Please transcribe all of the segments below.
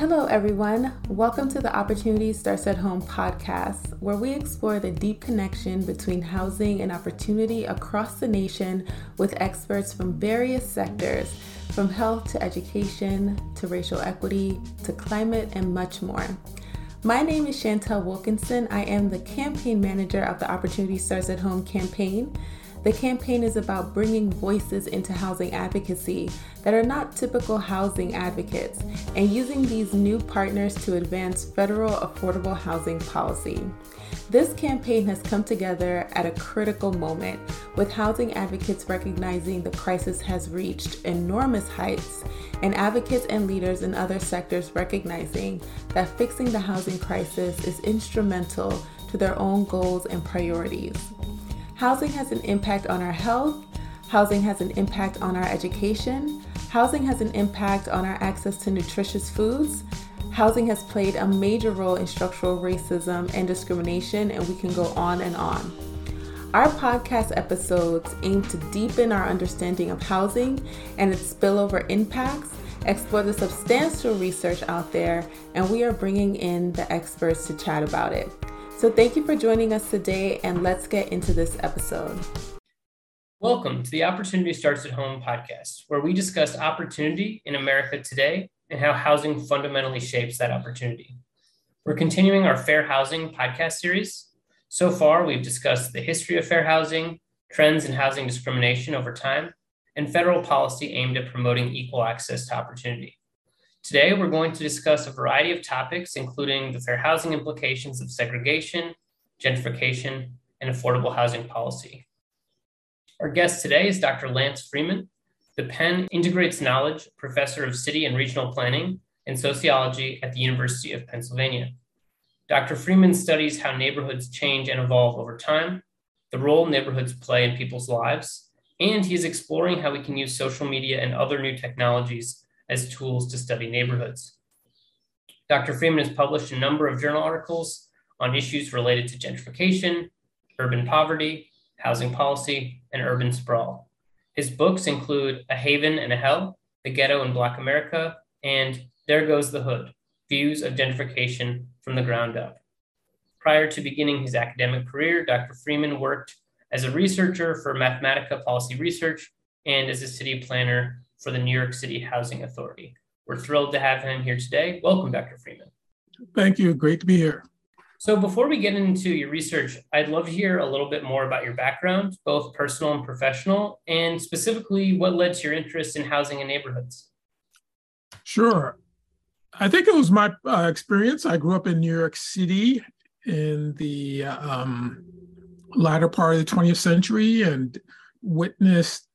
Hello, everyone. Welcome to the Opportunity Starts at Home podcast, where we explore the deep connection between housing and opportunity across the nation with experts from various sectors, from health to education, to racial equity, to climate, and much more. My name is Chantel Wilkinson. I am the campaign manager of the Opportunity Starts at Home campaign. The campaign is about bringing voices into housing advocacy that are not typical housing advocates and using these new partners to advance federal affordable housing policy. This campaign has come together at a critical moment, with housing advocates recognizing the crisis has reached enormous heights and advocates and leaders in other sectors recognizing that fixing the housing crisis is instrumental to their own goals and priorities. Housing has an impact on our health, housing has an impact on our education, housing has an impact on our access to nutritious foods, housing has played a major role in structural racism and discrimination, and we can go on and on. Our podcast episodes aim to deepen our understanding of housing and its spillover impacts, explore the substantial research out there, and we are bringing in the experts to chat about it. So thank you for joining us today, and let's get into this episode. Welcome to the Opportunity Starts at Home podcast, where we discuss opportunity in America today and how housing fundamentally shapes that opportunity. We're continuing our Fair Housing podcast series. So far, we've discussed the history of fair housing, trends in housing discrimination over time, and federal policy aimed at promoting equal access to opportunity. Today, we're going to discuss a variety of topics, including the fair housing implications of segregation, gentrification, and affordable housing policy. Our guest today is Dr. Lance Freeman. The Penn Integrates Knowledge Professor of City and Regional Planning and Sociology at the University of Pennsylvania. Dr. Freeman studies how neighborhoods change and evolve over time, the role neighborhoods play in people's lives, and he's exploring how we can use social media and other new technologies as tools to study neighborhoods. Dr. Freeman has published a number of journal articles on issues related to gentrification, urban poverty, housing policy, and urban sprawl. His books include A Haven and a Hell, The Ghetto in Black America, and There Goes the Hood, Views of Gentrification from the Ground Up. Prior to beginning his academic career, Dr. Freeman worked as a researcher for Mathematica Policy Research and as a city planner for the New York City Housing Authority. We're thrilled to have him here today. Welcome, Dr. Freeman. Thank you. Great to be here. So before we get into your research, I'd love to hear a little bit more about your background, both personal and professional, and specifically what led to your interest in housing and neighborhoods. Sure. I think it was my experience. I grew up in New York City in the latter part of the 20th century and witnessed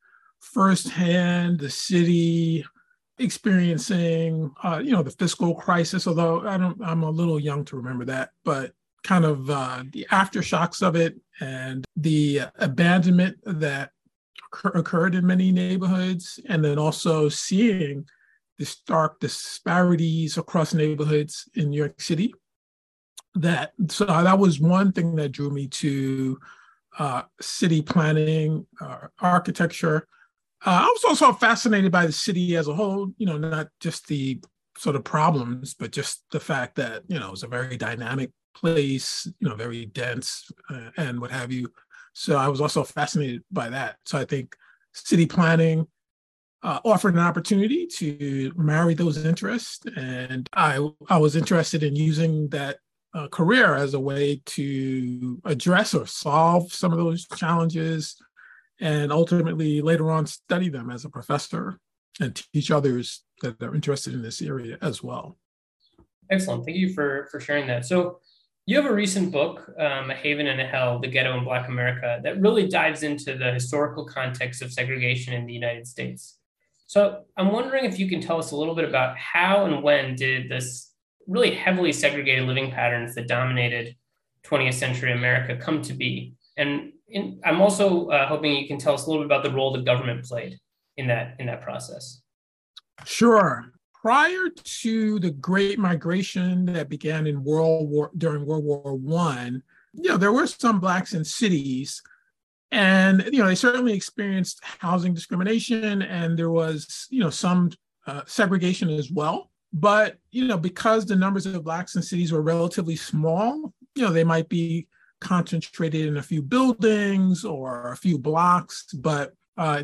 firsthand the city experiencing, the fiscal crisis, although I'm a little young to remember that, but kind of the aftershocks of it and the abandonment that occurred in many neighborhoods, and then also seeing the stark disparities across neighborhoods in New York City. So that was one thing that drew me to city planning, architecture. I was also fascinated by the city as a whole, not just the sort of problems, but just the fact that, it was a very dynamic place, very dense and what have you. So I was also fascinated by that. So I think city planning offered an opportunity to marry those interests. And I was interested in using that career as a way to address or solve some of those challenges, and ultimately later on study them as a professor and teach others that are interested in this area as well. Excellent. Thank you for sharing that. So you have a recent book, A Haven and a Hell, The Ghetto in Black America, that really dives into the historical context of segregation in the United States. So I'm wondering if you can tell us a little bit about how and when did this really heavily segregated living patterns that dominated 20th century America come to be? And I'm also hoping you can tell us a little bit about the role the government played in that process. Sure. Prior to the Great Migration that began in during World War I, there were some Blacks in cities, and they certainly experienced housing discrimination, and there was some segregation as well. But, you know, because the numbers of Blacks in cities were relatively small, you know, they might be concentrated in a few buildings or a few blocks, but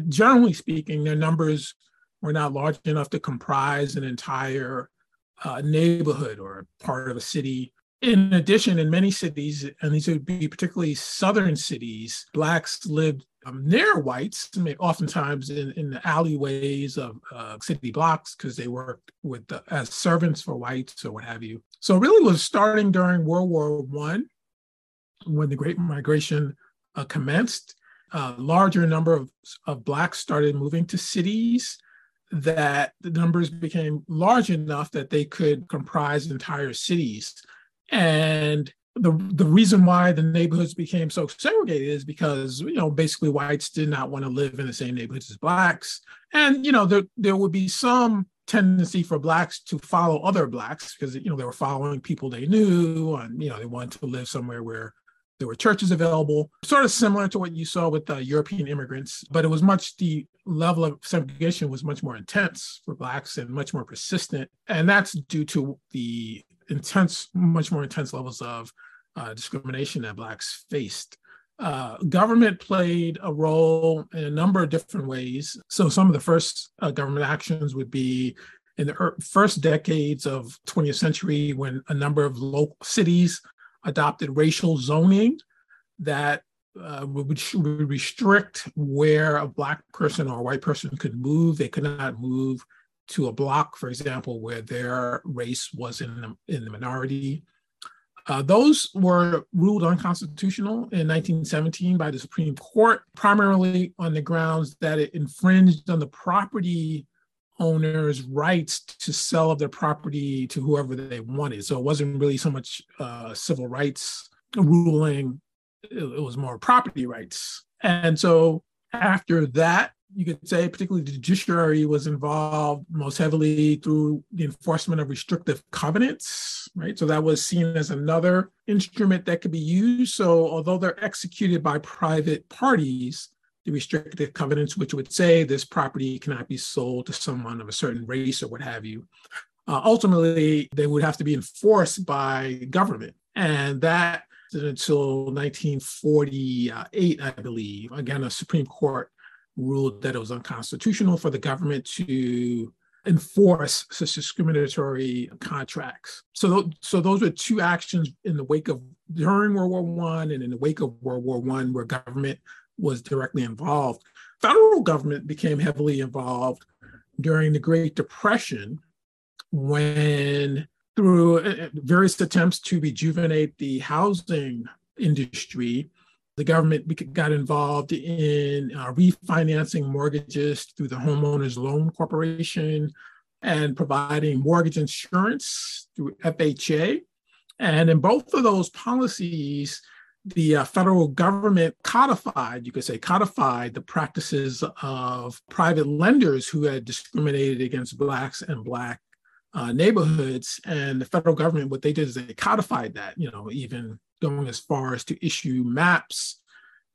generally speaking, their numbers were not large enough to comprise an entire neighborhood or part of a city. In addition, in many cities, and these would be particularly southern cities, Blacks lived near whites, oftentimes in the alleyways of city blocks because they worked with as servants for whites or what have you. So it really was starting during World War I when the Great Migration commenced. A larger number of Blacks started moving to cities, that the numbers became large enough that they could comprise entire cities. And the reason why the neighborhoods became so segregated is because, you know, basically whites did not want to live in the same neighborhoods as Blacks. And, you know, there would be some tendency for Blacks to follow other Blacks because, you know, they were following people they knew and, you know, they wanted to live somewhere where there were churches available, sort of similar to what you saw with European immigrants, but it was the level of segregation was much more intense for Blacks and much more persistent. And that's due to the much more intense levels of discrimination that Blacks faced. Government played a role in a number of different ways. So some of the first government actions would be in the first decades of 20th century when a number of local cities adopted racial zoning that would restrict where a Black person or a white person could move. They could not move to a block, for example, where their race was in the minority. Those were ruled unconstitutional in 1917 by the Supreme Court, primarily on the grounds that it infringed on the property owners' rights to sell their property to whoever they wanted. So it wasn't really so much civil rights ruling, it was more property rights. And so after that, you could say, particularly the judiciary was involved most heavily through the enforcement of restrictive covenants, right? So that was seen as another instrument that could be used. So although they're executed by private parties, the restrictive covenants, which would say this property cannot be sold to someone of a certain race or what have you, ultimately they would have to be enforced by government. And that until 1948, I believe, again, a Supreme Court ruled that it was unconstitutional for the government to enforce such discriminatory contracts. So those were two actions during World War I and in the wake of World War I where government was directly involved. Federal government became heavily involved during the Great Depression when, through various attempts to rejuvenate the housing industry, the government got involved in refinancing mortgages through the Homeowners Loan Corporation and providing mortgage insurance through FHA. And in both of those policies, the federal government codified the practices of private lenders who had discriminated against Blacks and Black neighborhoods. And the federal government, what they did is they codified that, you know, even going as far as to issue maps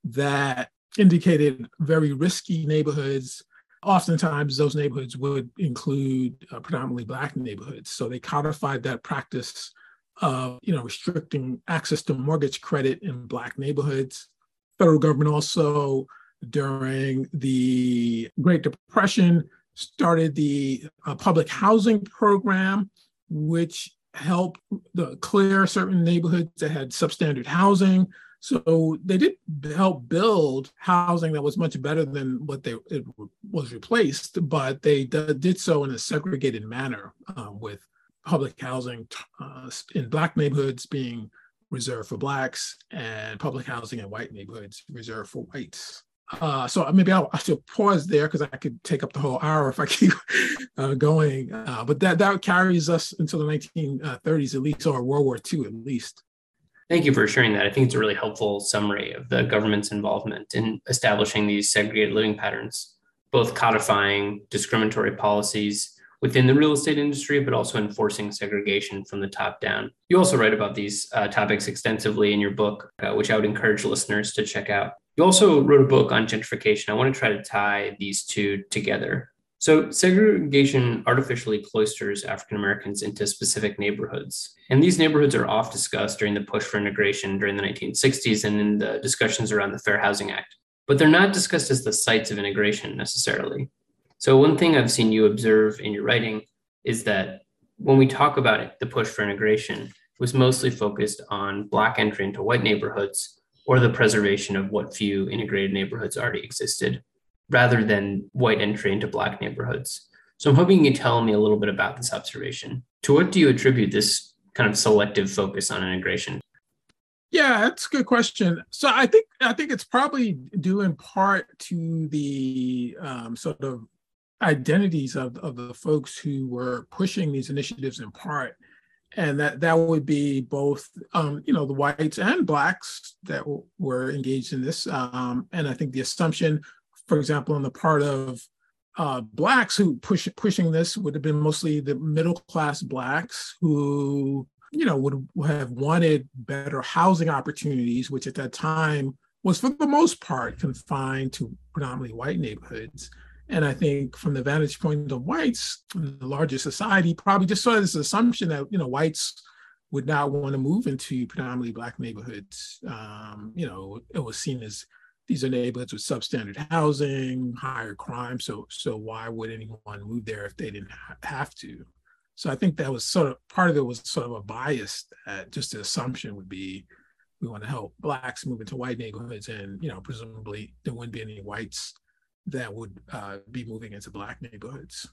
that indicated very risky neighborhoods. Oftentimes, those neighborhoods would include predominantly Black neighborhoods. So they codified that practice of, you know, restricting access to mortgage credit in Black neighborhoods. Federal government also, during the Great Depression, started the public housing program, which help clear certain neighborhoods that had substandard housing. So they did help build housing that was much better than what it was replaced, but they did so in a segregated manner with public housing in Black neighborhoods being reserved for Blacks and public housing in white neighborhoods reserved for whites. So maybe I should pause there because I could take up the whole hour if I keep going. But that carries us until the 1930s at least, or World War II at least. Thank you for sharing that. I think it's a really helpful summary of the government's involvement in establishing these segregated living patterns, both codifying discriminatory policies within the real estate industry, but also enforcing segregation from the top down. You also write about these topics extensively in your book, which I would encourage listeners to check out. You also wrote a book on gentrification. I want to try to tie these two together. So segregation artificially cloisters African Americans into specific neighborhoods. And these neighborhoods are oft discussed during the push for integration during the 1960s and in the discussions around the Fair Housing Act. But they're not discussed as the sites of integration necessarily. So one thing I've seen you observe in your writing is that when we talk about it, the push for integration was mostly focused on Black entry into white neighborhoods or the preservation of what few integrated neighborhoods already existed, rather than white entry into Black neighborhoods. So I'm hoping you can tell me a little bit about this observation. To what do you attribute this kind of selective focus on integration? Yeah, that's a good question. So I think it's probably due in part to the sort of identities of the folks who were pushing these initiatives in part. And that would be both, the whites and Blacks that were engaged in this. And I think the assumption, for example, on the part of Blacks who pushing this would have been mostly the middle-class Blacks who, would have wanted better housing opportunities, which at that time was for the most part confined to predominantly white neighborhoods. And I think from the vantage point of whites, the larger society probably just saw this assumption that, whites would not want to move into predominantly Black neighborhoods. It was seen as these are neighborhoods with substandard housing, higher crime. So why would anyone move there if they didn't have to? So I think that was sort of, part of it was sort of a bias that just the assumption would be, we want to help Blacks move into white neighborhoods and, presumably there wouldn't be any whites that would be moving into Black neighborhoods.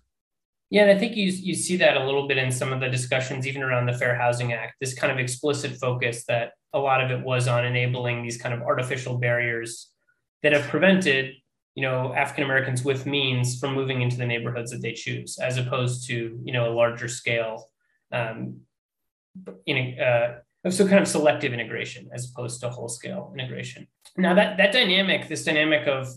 Yeah, and I think you see that a little bit in some of the discussions, even around the Fair Housing Act, this kind of explicit focus that a lot of it was on enabling these kind of artificial barriers that have prevented, African Americans with means from moving into the neighborhoods that they choose, as opposed to, a larger scale, so kind of selective integration as opposed to whole scale integration. Now that dynamic, this dynamic of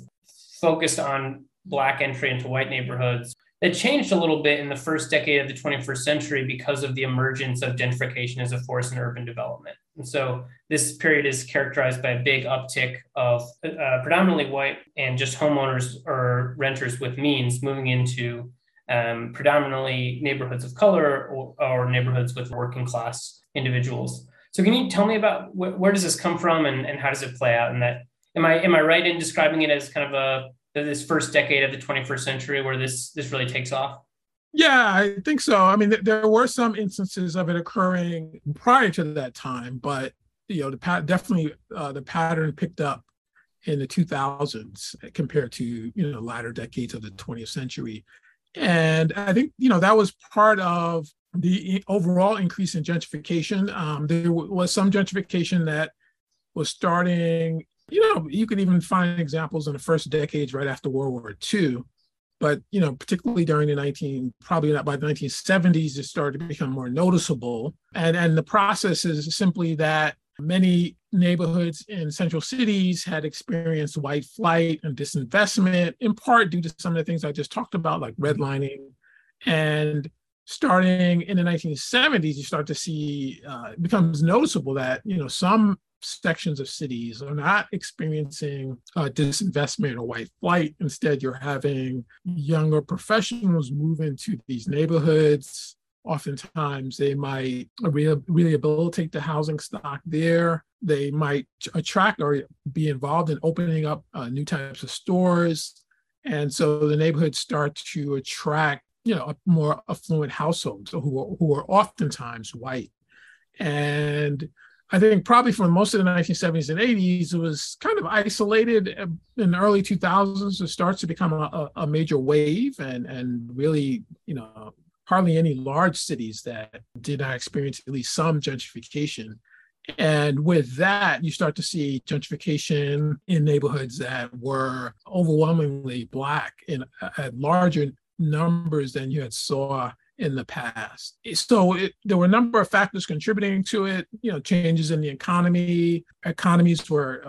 focused on Black entry into white neighborhoods, that changed a little bit in the first decade of the 21st century because of the emergence of gentrification as a force in urban development. And so this period is characterized by a big uptick of predominantly white and just homeowners or renters with means moving into predominantly neighborhoods of color or neighborhoods with working class individuals. So can you tell me about where does this come from and how does it play out in that? Am I right in describing it as kind of this first decade of the 21st century where this really takes off? Yeah, I think so. I mean, there were some instances of it occurring prior to that time, but the pattern picked up in the 2000s compared to latter decades of the 20th century, and I think that was part of the overall increase in gentrification. There was some gentrification that was starting. You can even find examples in the first decades right after World War II, but, particularly during by the 1970s, it started to become more noticeable. And the process is simply that many neighborhoods in central cities had experienced white flight and disinvestment, in part due to some of the things I just talked about, like redlining. And starting in the 1970s, you start to see, it becomes noticeable that, some sections of cities are not experiencing disinvestment or white flight. Instead, you're having younger professionals move into these neighborhoods. Oftentimes, they might rehabilitate the housing stock there. They might attract or be involved in opening up new types of stores. And so the neighborhoods start to attract, more affluent households who are oftentimes white. And I think probably for most of the 1970s and 80s, it was kind of isolated. In the early 2000s, it starts to become a major wave and really, hardly any large cities that did not experience at least some gentrification. And with that, you start to see gentrification in neighborhoods that were overwhelmingly Black and at larger numbers than you had saw in the past. So there were a number of factors contributing to it, changes in the economy. Economies were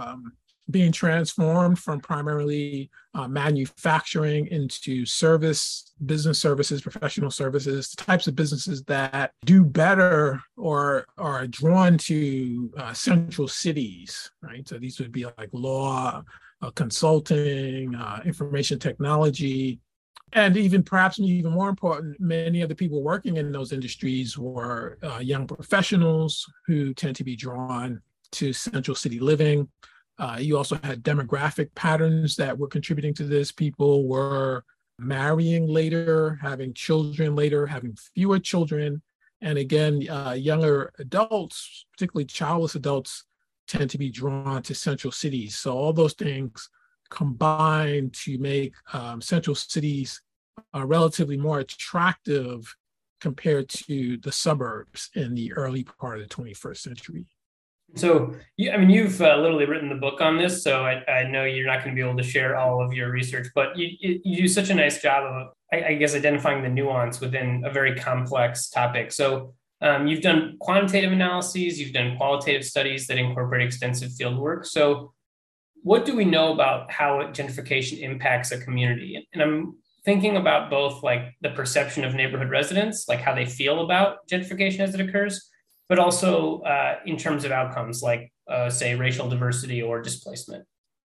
being transformed from primarily manufacturing into service, business services, professional services, the types of businesses that do better or are drawn to central cities, right? So these would be like law, consulting, information technology, And even perhaps even more important, many of the people working in those industries were young professionals who tend to be drawn to central city living. You also had demographic patterns that were contributing to this. People were marrying later, having children later, having fewer children. And again, younger adults, particularly childless adults, tend to be drawn to central cities. So all those things combine to make central cities relatively more attractive compared to the suburbs in the early part of the 21st century. So, I mean, you've literally written the book on this, so I know you're not going to be able to share all of your research, but you do such a nice job of, I guess, identifying the nuance within a very complex topic. So you've done quantitative analyses, you've done qualitative studies that incorporate extensive field work. So what do we know about how gentrification impacts a community? And I'm thinking about both like the perception of neighborhood residents, like how they feel about gentrification as it occurs, but also in terms of outcomes like, say, racial diversity or displacement.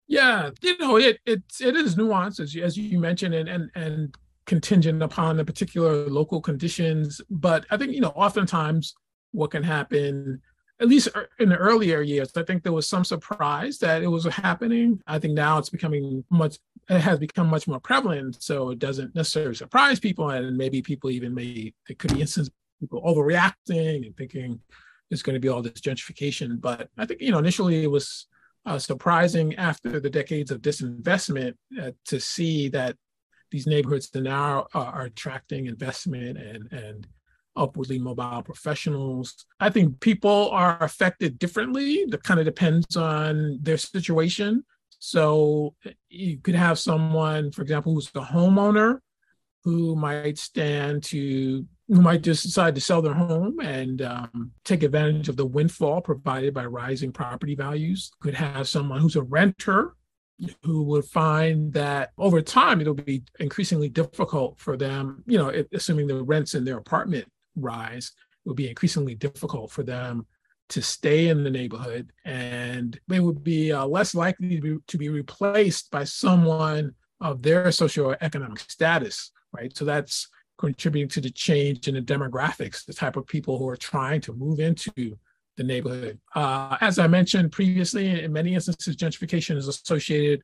Yeah, you know, it is nuanced, as you mentioned, and contingent upon the particular local conditions. But I think, you know, oftentimes what can happen, at least in the earlier years, I think there was some surprise that it was happening. I think now it has become much more prevalent, so it doesn't necessarily surprise people, and maybe people even it could be instances people overreacting and thinking there's going to be all this gentrification. But I think, you know, initially it was surprising after the decades of disinvestment to see that these neighborhoods that now are attracting investment and upwardly mobile professionals. I think people are affected differently. That kind of depends on their situation. So you could have someone, for example, who's the homeowner, who might just decide to sell their home and take advantage of the windfall provided by rising property values. Could have someone who's a renter who would find that over time, it'll be increasingly difficult for them, you know, assuming the rents in their apartment rise, it would be increasingly difficult for them to stay in the neighborhood. And they would be less likely to be replaced by someone of their socioeconomic status, right? So that's contributing to the change in the demographics, the type of people who are trying to move into the neighborhood. As I mentioned previously, in many instances, gentrification is associated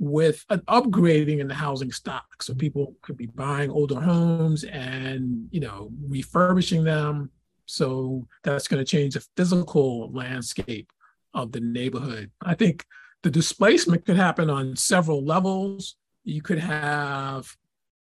with an upgrading in the housing stock. So people could be buying older homes and, you know, refurbishing them. So that's going to change the physical landscape of the neighborhood. I think the displacement could happen on several levels. You could have,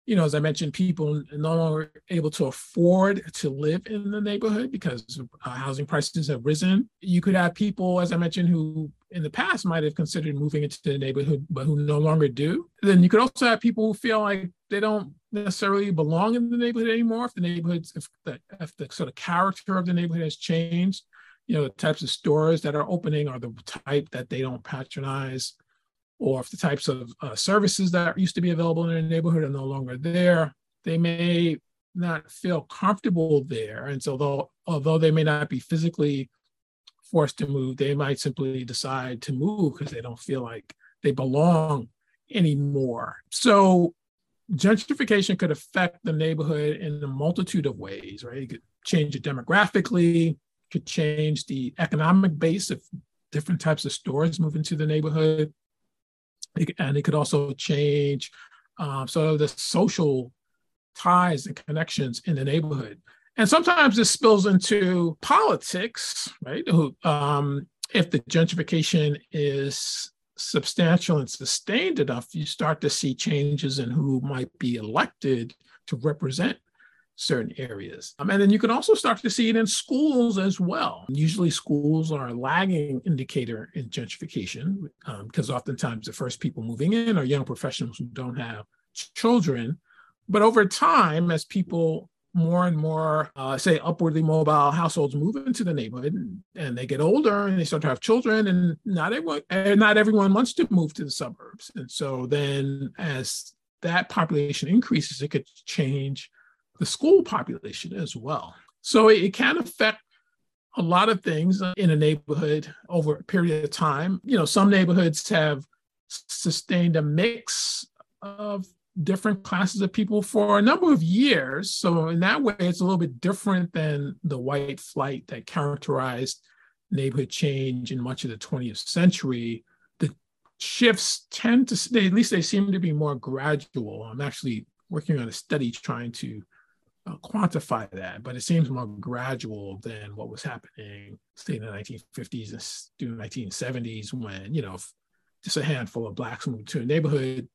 you know, as I mentioned, people no longer able to afford to live in the neighborhood because housing prices have risen. You could have people, as I mentioned, who in the past might have considered moving into the neighborhood, but who no longer do. Then you could also have people who feel like they don't necessarily belong in the neighborhood anymore. If the sort of character of the neighborhood has changed, you know, the types of stores that are opening are the type that they don't patronize, or if the types of services that used to be available in their neighborhood are no longer there, they may not feel comfortable there. And so although they may not be physically forced to move, they might simply decide to move because they don't feel like they belong anymore. So gentrification could affect the neighborhood in a multitude of ways, right? It could change it demographically, could change the economic base if different types of stores move into the neighborhood. And it could also change sort of the social ties and connections in the neighborhood. And sometimes this spills into politics, right? If the gentrification is substantial and sustained enough, you start to see changes in who might be elected to represent certain areas. And then you can also start to see it in schools as well. Usually schools are a lagging indicator in gentrification because oftentimes the first people moving in are young professionals who don't have children. But over time, as people more and more, say, upwardly mobile households move into the neighborhood and they get older and they start to have children, and not everyone wants to move to the suburbs. And so then as that population increases, it could change the school population as well. So it can affect a lot of things in a neighborhood over a period of time. You know, some neighborhoods have sustained a mix of different classes of people for a number of years. So in that way, it's a little bit different than the white flight that characterized neighborhood change in much of the 20th century. The shifts tend to, they seem to be more gradual. I'm actually working on a study trying to quantify that, but it seems more gradual than what was happening, say, in the 1950s and through the 1970s when, you know, just a handful of Blacks moved to a neighborhood.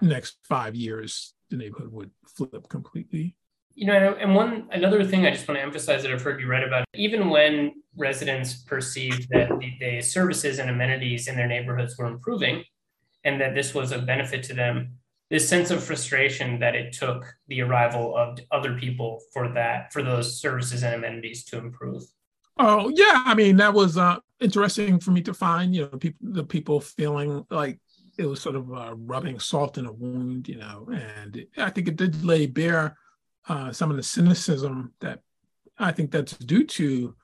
The next 5 years, the neighborhood would flip completely. You know, and another thing I just want to emphasize that I've heard you write about, even when residents perceived that the services and amenities in their neighborhoods were improving and that this was a benefit to them, this sense of frustration that it took the arrival of other people for those services and amenities to improve. Oh, yeah. I mean, that was interesting for me to find, you know, the people feeling like it was sort of rubbing salt in a wound, you know, and I think it did lay bare some of the cynicism that I think that's due to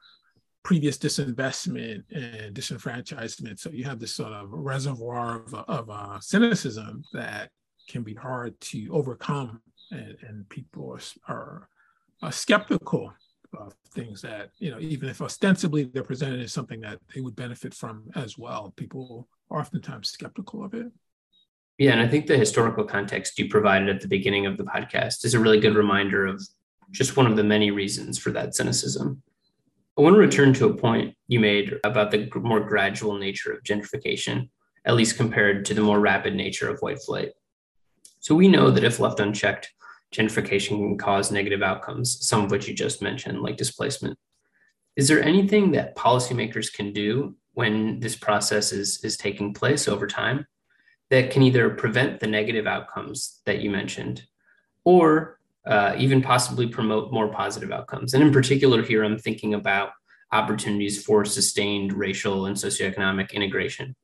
previous disinvestment and disenfranchisement. So you have this sort of reservoir of cynicism that can be hard to overcome, and people are skeptical of things that, you know, even if ostensibly they're presented as something that they would benefit from as well, people are oftentimes skeptical of it. Yeah, and I think the historical context you provided at the beginning of the podcast is a really good reminder of just one of the many reasons for that cynicism. I want to return to a point you made about the more gradual nature of gentrification, at least compared to the more rapid nature of white flight. So we know that if left unchecked, gentrification can cause negative outcomes, some of which you just mentioned, like displacement. Is there anything that policymakers can do when this process is taking place over time that can either prevent the negative outcomes that you mentioned or even possibly promote more positive outcomes? And in particular here, I'm thinking about opportunities for sustained racial and socioeconomic integration.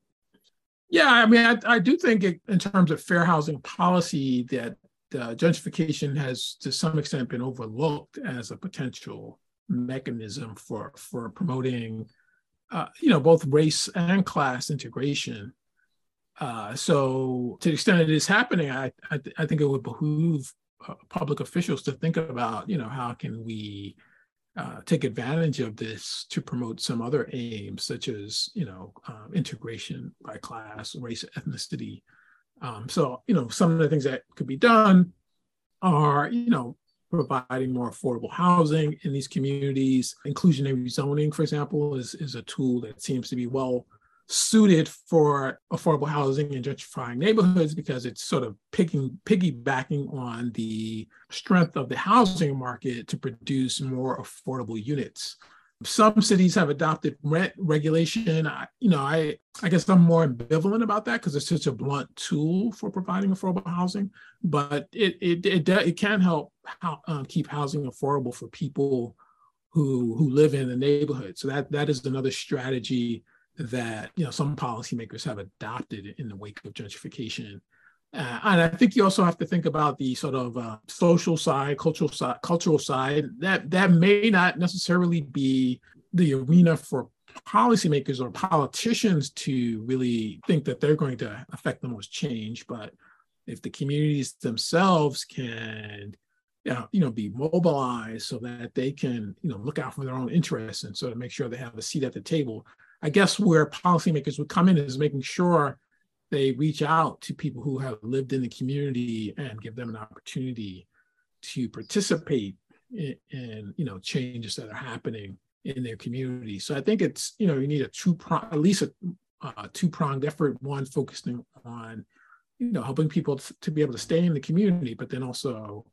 Yeah, I mean, I do think in terms of fair housing policy that gentrification has to some extent been overlooked as a potential mechanism for promoting, you know, both race and class integration. So to the extent it is happening, I think it would behoove public officials to think about, you know, how can we take advantage of this to promote some other aims, such as, you know, integration by class, race, ethnicity. So, you know, some of the things that could be done are, you know, providing more affordable housing in these communities. Inclusionary zoning, for example, is a tool that seems to be well suited for affordable housing in gentrifying neighborhoods because it's sort of piggybacking on the strength of the housing market to produce more affordable units. Some cities have adopted rent regulation. I guess I'm more ambivalent about that because it's such a blunt tool for providing affordable housing, but it can help keep housing affordable for people who live in the neighborhood. So that is another strategy that, you know, some policymakers have adopted in the wake of gentrification. And I think you also have to think about the sort of social side, cultural side, that may not necessarily be the arena for policymakers or politicians to really think that they're going to affect the most change. But if the communities themselves can, you know, be mobilized so that they can, you know, look out for their own interests and sort of make sure they have a seat at the table, I guess where policymakers would come in is making sure they reach out to people who have lived in the community and give them an opportunity to participate in you know, changes that are happening in their community. So I think it's, you know, you need at least a two-pronged effort, one focusing on, you know, helping people to be able to stay in the community, but then also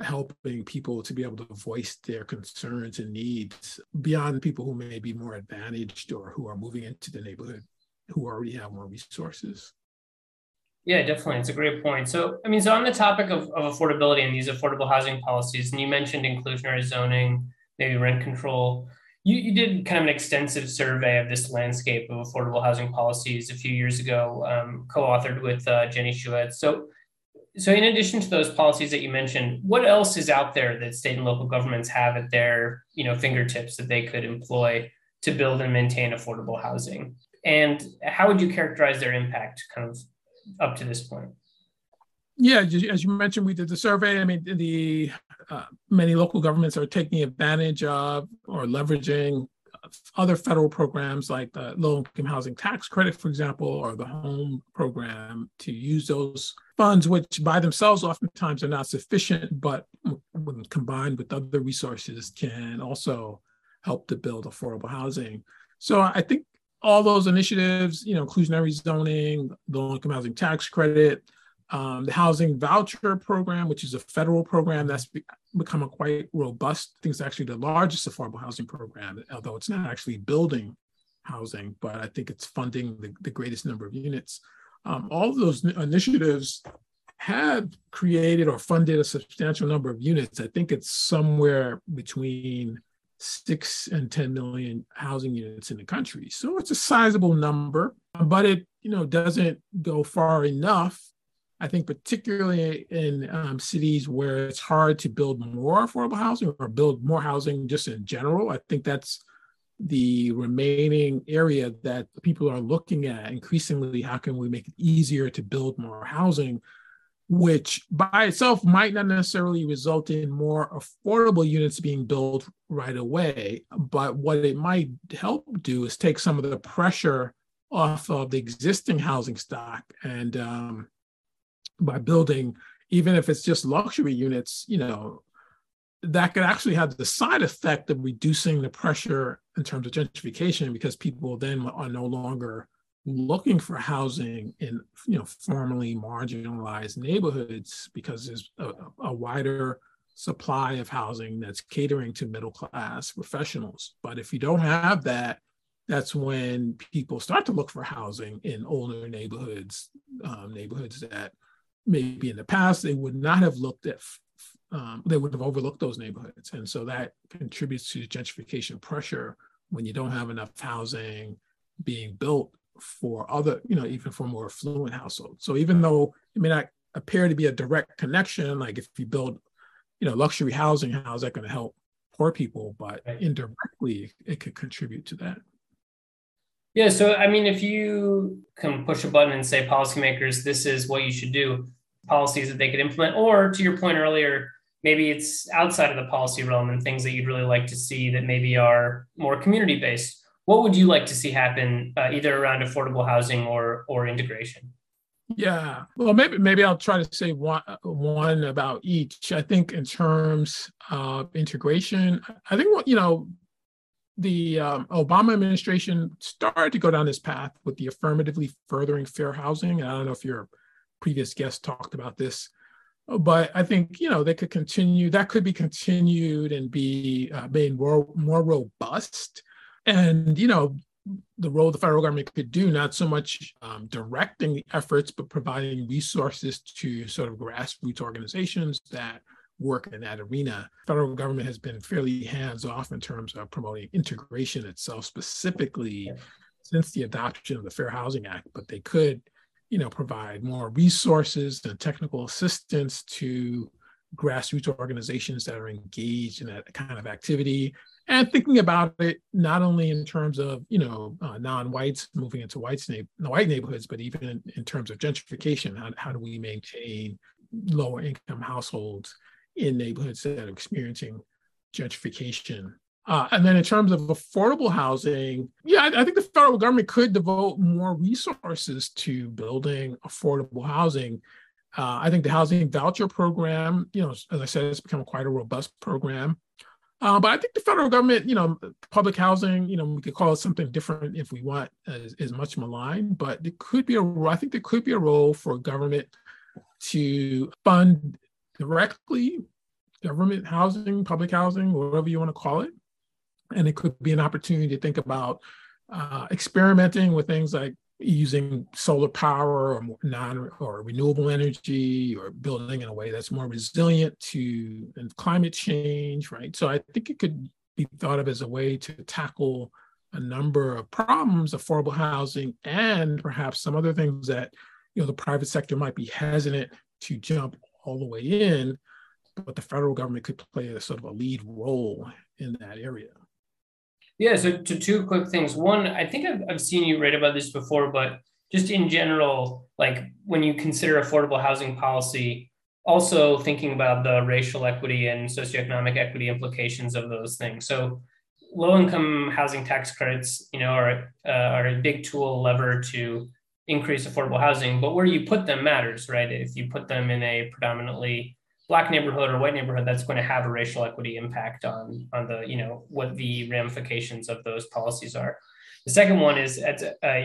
helping people to be able to voice their concerns and needs beyond people who may be more advantaged or who are moving into the neighborhood, who already have more resources. Yeah, definitely. It's a great point. So, I mean, so on the topic of affordability and these affordable housing policies, and you mentioned inclusionary zoning, maybe rent control, you did kind of an extensive survey of this landscape of affordable housing policies a few years ago, co-authored with Jenny Schuette. So in addition to those policies that you mentioned, what else is out there that state and local governments have at their, you know, fingertips that they could employ to build and maintain affordable housing? And how would you characterize their impact kind of up to this point? Yeah, as you mentioned, we did the survey. I mean, the many local governments are taking advantage of or leveraging other federal programs like the low-income housing tax credit, for example, or the home program to use those funds, which by themselves oftentimes are not sufficient, but when combined with other resources can also help to build affordable housing. So I think all those initiatives, you know, inclusionary zoning, the low-income housing tax credit, the housing voucher program, which is a federal program that's become a quite robust, I think it's actually the largest affordable housing program, although it's not actually building housing, but I think it's funding the greatest number of units. All of those initiatives have created or funded a substantial number of units. I think it's somewhere between 6 and 10 million housing units in the country. So it's a sizable number, but it, you know, doesn't go far enough. I think particularly in cities where it's hard to build more affordable housing or build more housing just in general. I think that's the remaining area that people are looking at increasingly. How can we make it easier to build more housing, which by itself might not necessarily result in more affordable units being built right away. But what it might help do is take some of the pressure off of the existing housing stock and, by building, even if it's just luxury units, you know, that could actually have the side effect of reducing the pressure in terms of gentrification, because people then are no longer looking for housing in, you know, formerly marginalized neighborhoods, because there's a wider supply of housing that's catering to middle-class professionals. But if you don't have that, that's when people start to look for housing in older neighborhoods, neighborhoods that maybe in the past they would not have looked at, they would have overlooked those neighborhoods. And so that contributes to gentrification pressure when you don't have enough housing being built for other, you know, even for more affluent households. So even though it may not appear to be a direct connection, like if you build, you know, luxury housing, how's that going to help poor people? But indirectly, it could contribute to that. Yeah, so I mean, if you can push a button and say policymakers, this is what you should do, policies that they could implement, or to your point earlier, maybe it's outside of the policy realm and things that you'd really like to see that maybe are more community-based. What would you like to see happen either around affordable housing or integration? Yeah, well, maybe I'll try to say one about each. I think in terms of integration, I think, you know, the Obama administration started to go down this path with the affirmatively furthering fair housing. And I don't know if your previous guest talked about this, but I think, you know, they could continue, that could be continued and be made more robust. And, you know, the role the federal government could do, not so much directing the efforts, but providing resources to sort of grassroots organizations that work in that arena. Federal government has been fairly hands-off in terms of promoting integration itself, specifically since the adoption of the Fair Housing Act, but they could, you know, provide more resources and technical assistance to grassroots organizations that are engaged in that kind of activity. And thinking about it, not only in terms of, you know, non-whites moving into white neighborhoods, but even in terms of gentrification, how do we maintain lower income households in neighborhoods that are experiencing gentrification. And then in terms of affordable housing, yeah, I think the federal government could devote more resources to building affordable housing. I think the housing voucher program, you know, as I said, it's become quite a robust program. But I think the federal government, you know, public housing, you know, we could call it something different if we want, is much maligned, but there could be a role for government to fund directly government housing, public housing, whatever you want to call it. And it could be an opportunity to think about experimenting with things like using solar power or renewable energy, or building in a way that's more resilient to climate change, right? So I think it could be thought of as a way to tackle a number of problems, affordable housing, and perhaps some other things that, you know, the private sector might be hesitant to jump all the way in, but the federal government could play a sort of a lead role in that area. Yeah, so two quick things. One, I think I've seen you write about this before, but just in general, like when you consider affordable housing policy, also thinking about the racial equity and socioeconomic equity implications of those things. So low-income housing tax credits, you know, are a big tool, lever to increase affordable housing, but where you put them matters, right? If you put them in a predominantly Black neighborhood or white neighborhood, that's going to have a racial equity impact on the, you know, what the ramifications of those policies are. The second one is at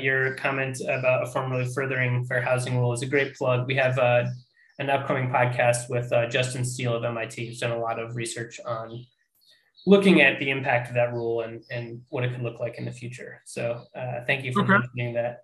your comment about affirmatively furthering fair housing rule is a great plug. We have an upcoming podcast with Justin Steele of MIT, who's done a lot of research on looking at the impact of that rule and what it could look like in the future. So thank you for mentioning that.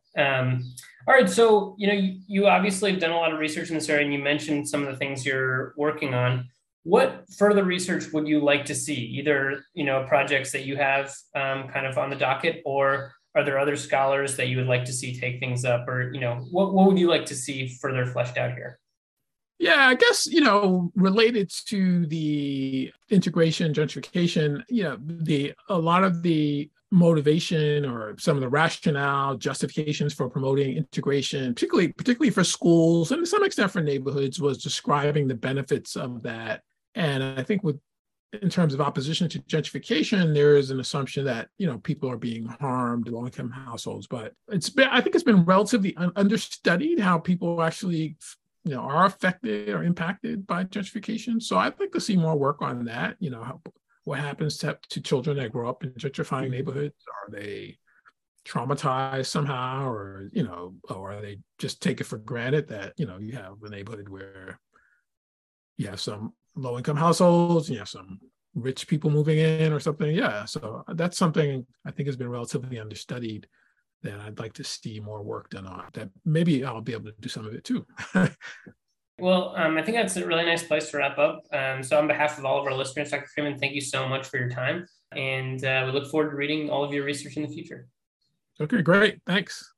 All right, so you know, you obviously have done a lot of research in this area, and you mentioned some of the things you're working on. What further research would you like to see? Either, you know, projects that you have kind of on the docket, or are there other scholars that you would like to see take things up, or, you know, what would you like to see further fleshed out here? Yeah, I guess, you know, related to the integration, gentrification, you know, a lot of the motivation or some of the rationale, justifications for promoting integration, particularly for schools and to some extent for neighborhoods, was describing the benefits of that. And I think in terms of opposition to gentrification, there is an assumption that, you know, people are being harmed, low-income households. But I think it's been relatively understudied how people actually, you know, are affected or impacted by gentrification. So I'd like to see more work on that. You know, what happens to children that grow up in gentrifying neighborhoods? Are they traumatized somehow? Or, you know, or are they just take it for granted that, you know, you have a neighborhood where you have some low-income households, you have some rich people moving in or something? Yeah, so that's something I think has been relatively understudied, that I'd like to see more work done on. That maybe I'll be able to do some of it too. Well, I think that's a really nice place to wrap up. So on behalf of all of our listeners, Dr. Freeman, thank you so much for your time. And we look forward to reading all of your research in the future. Okay, great. Thanks.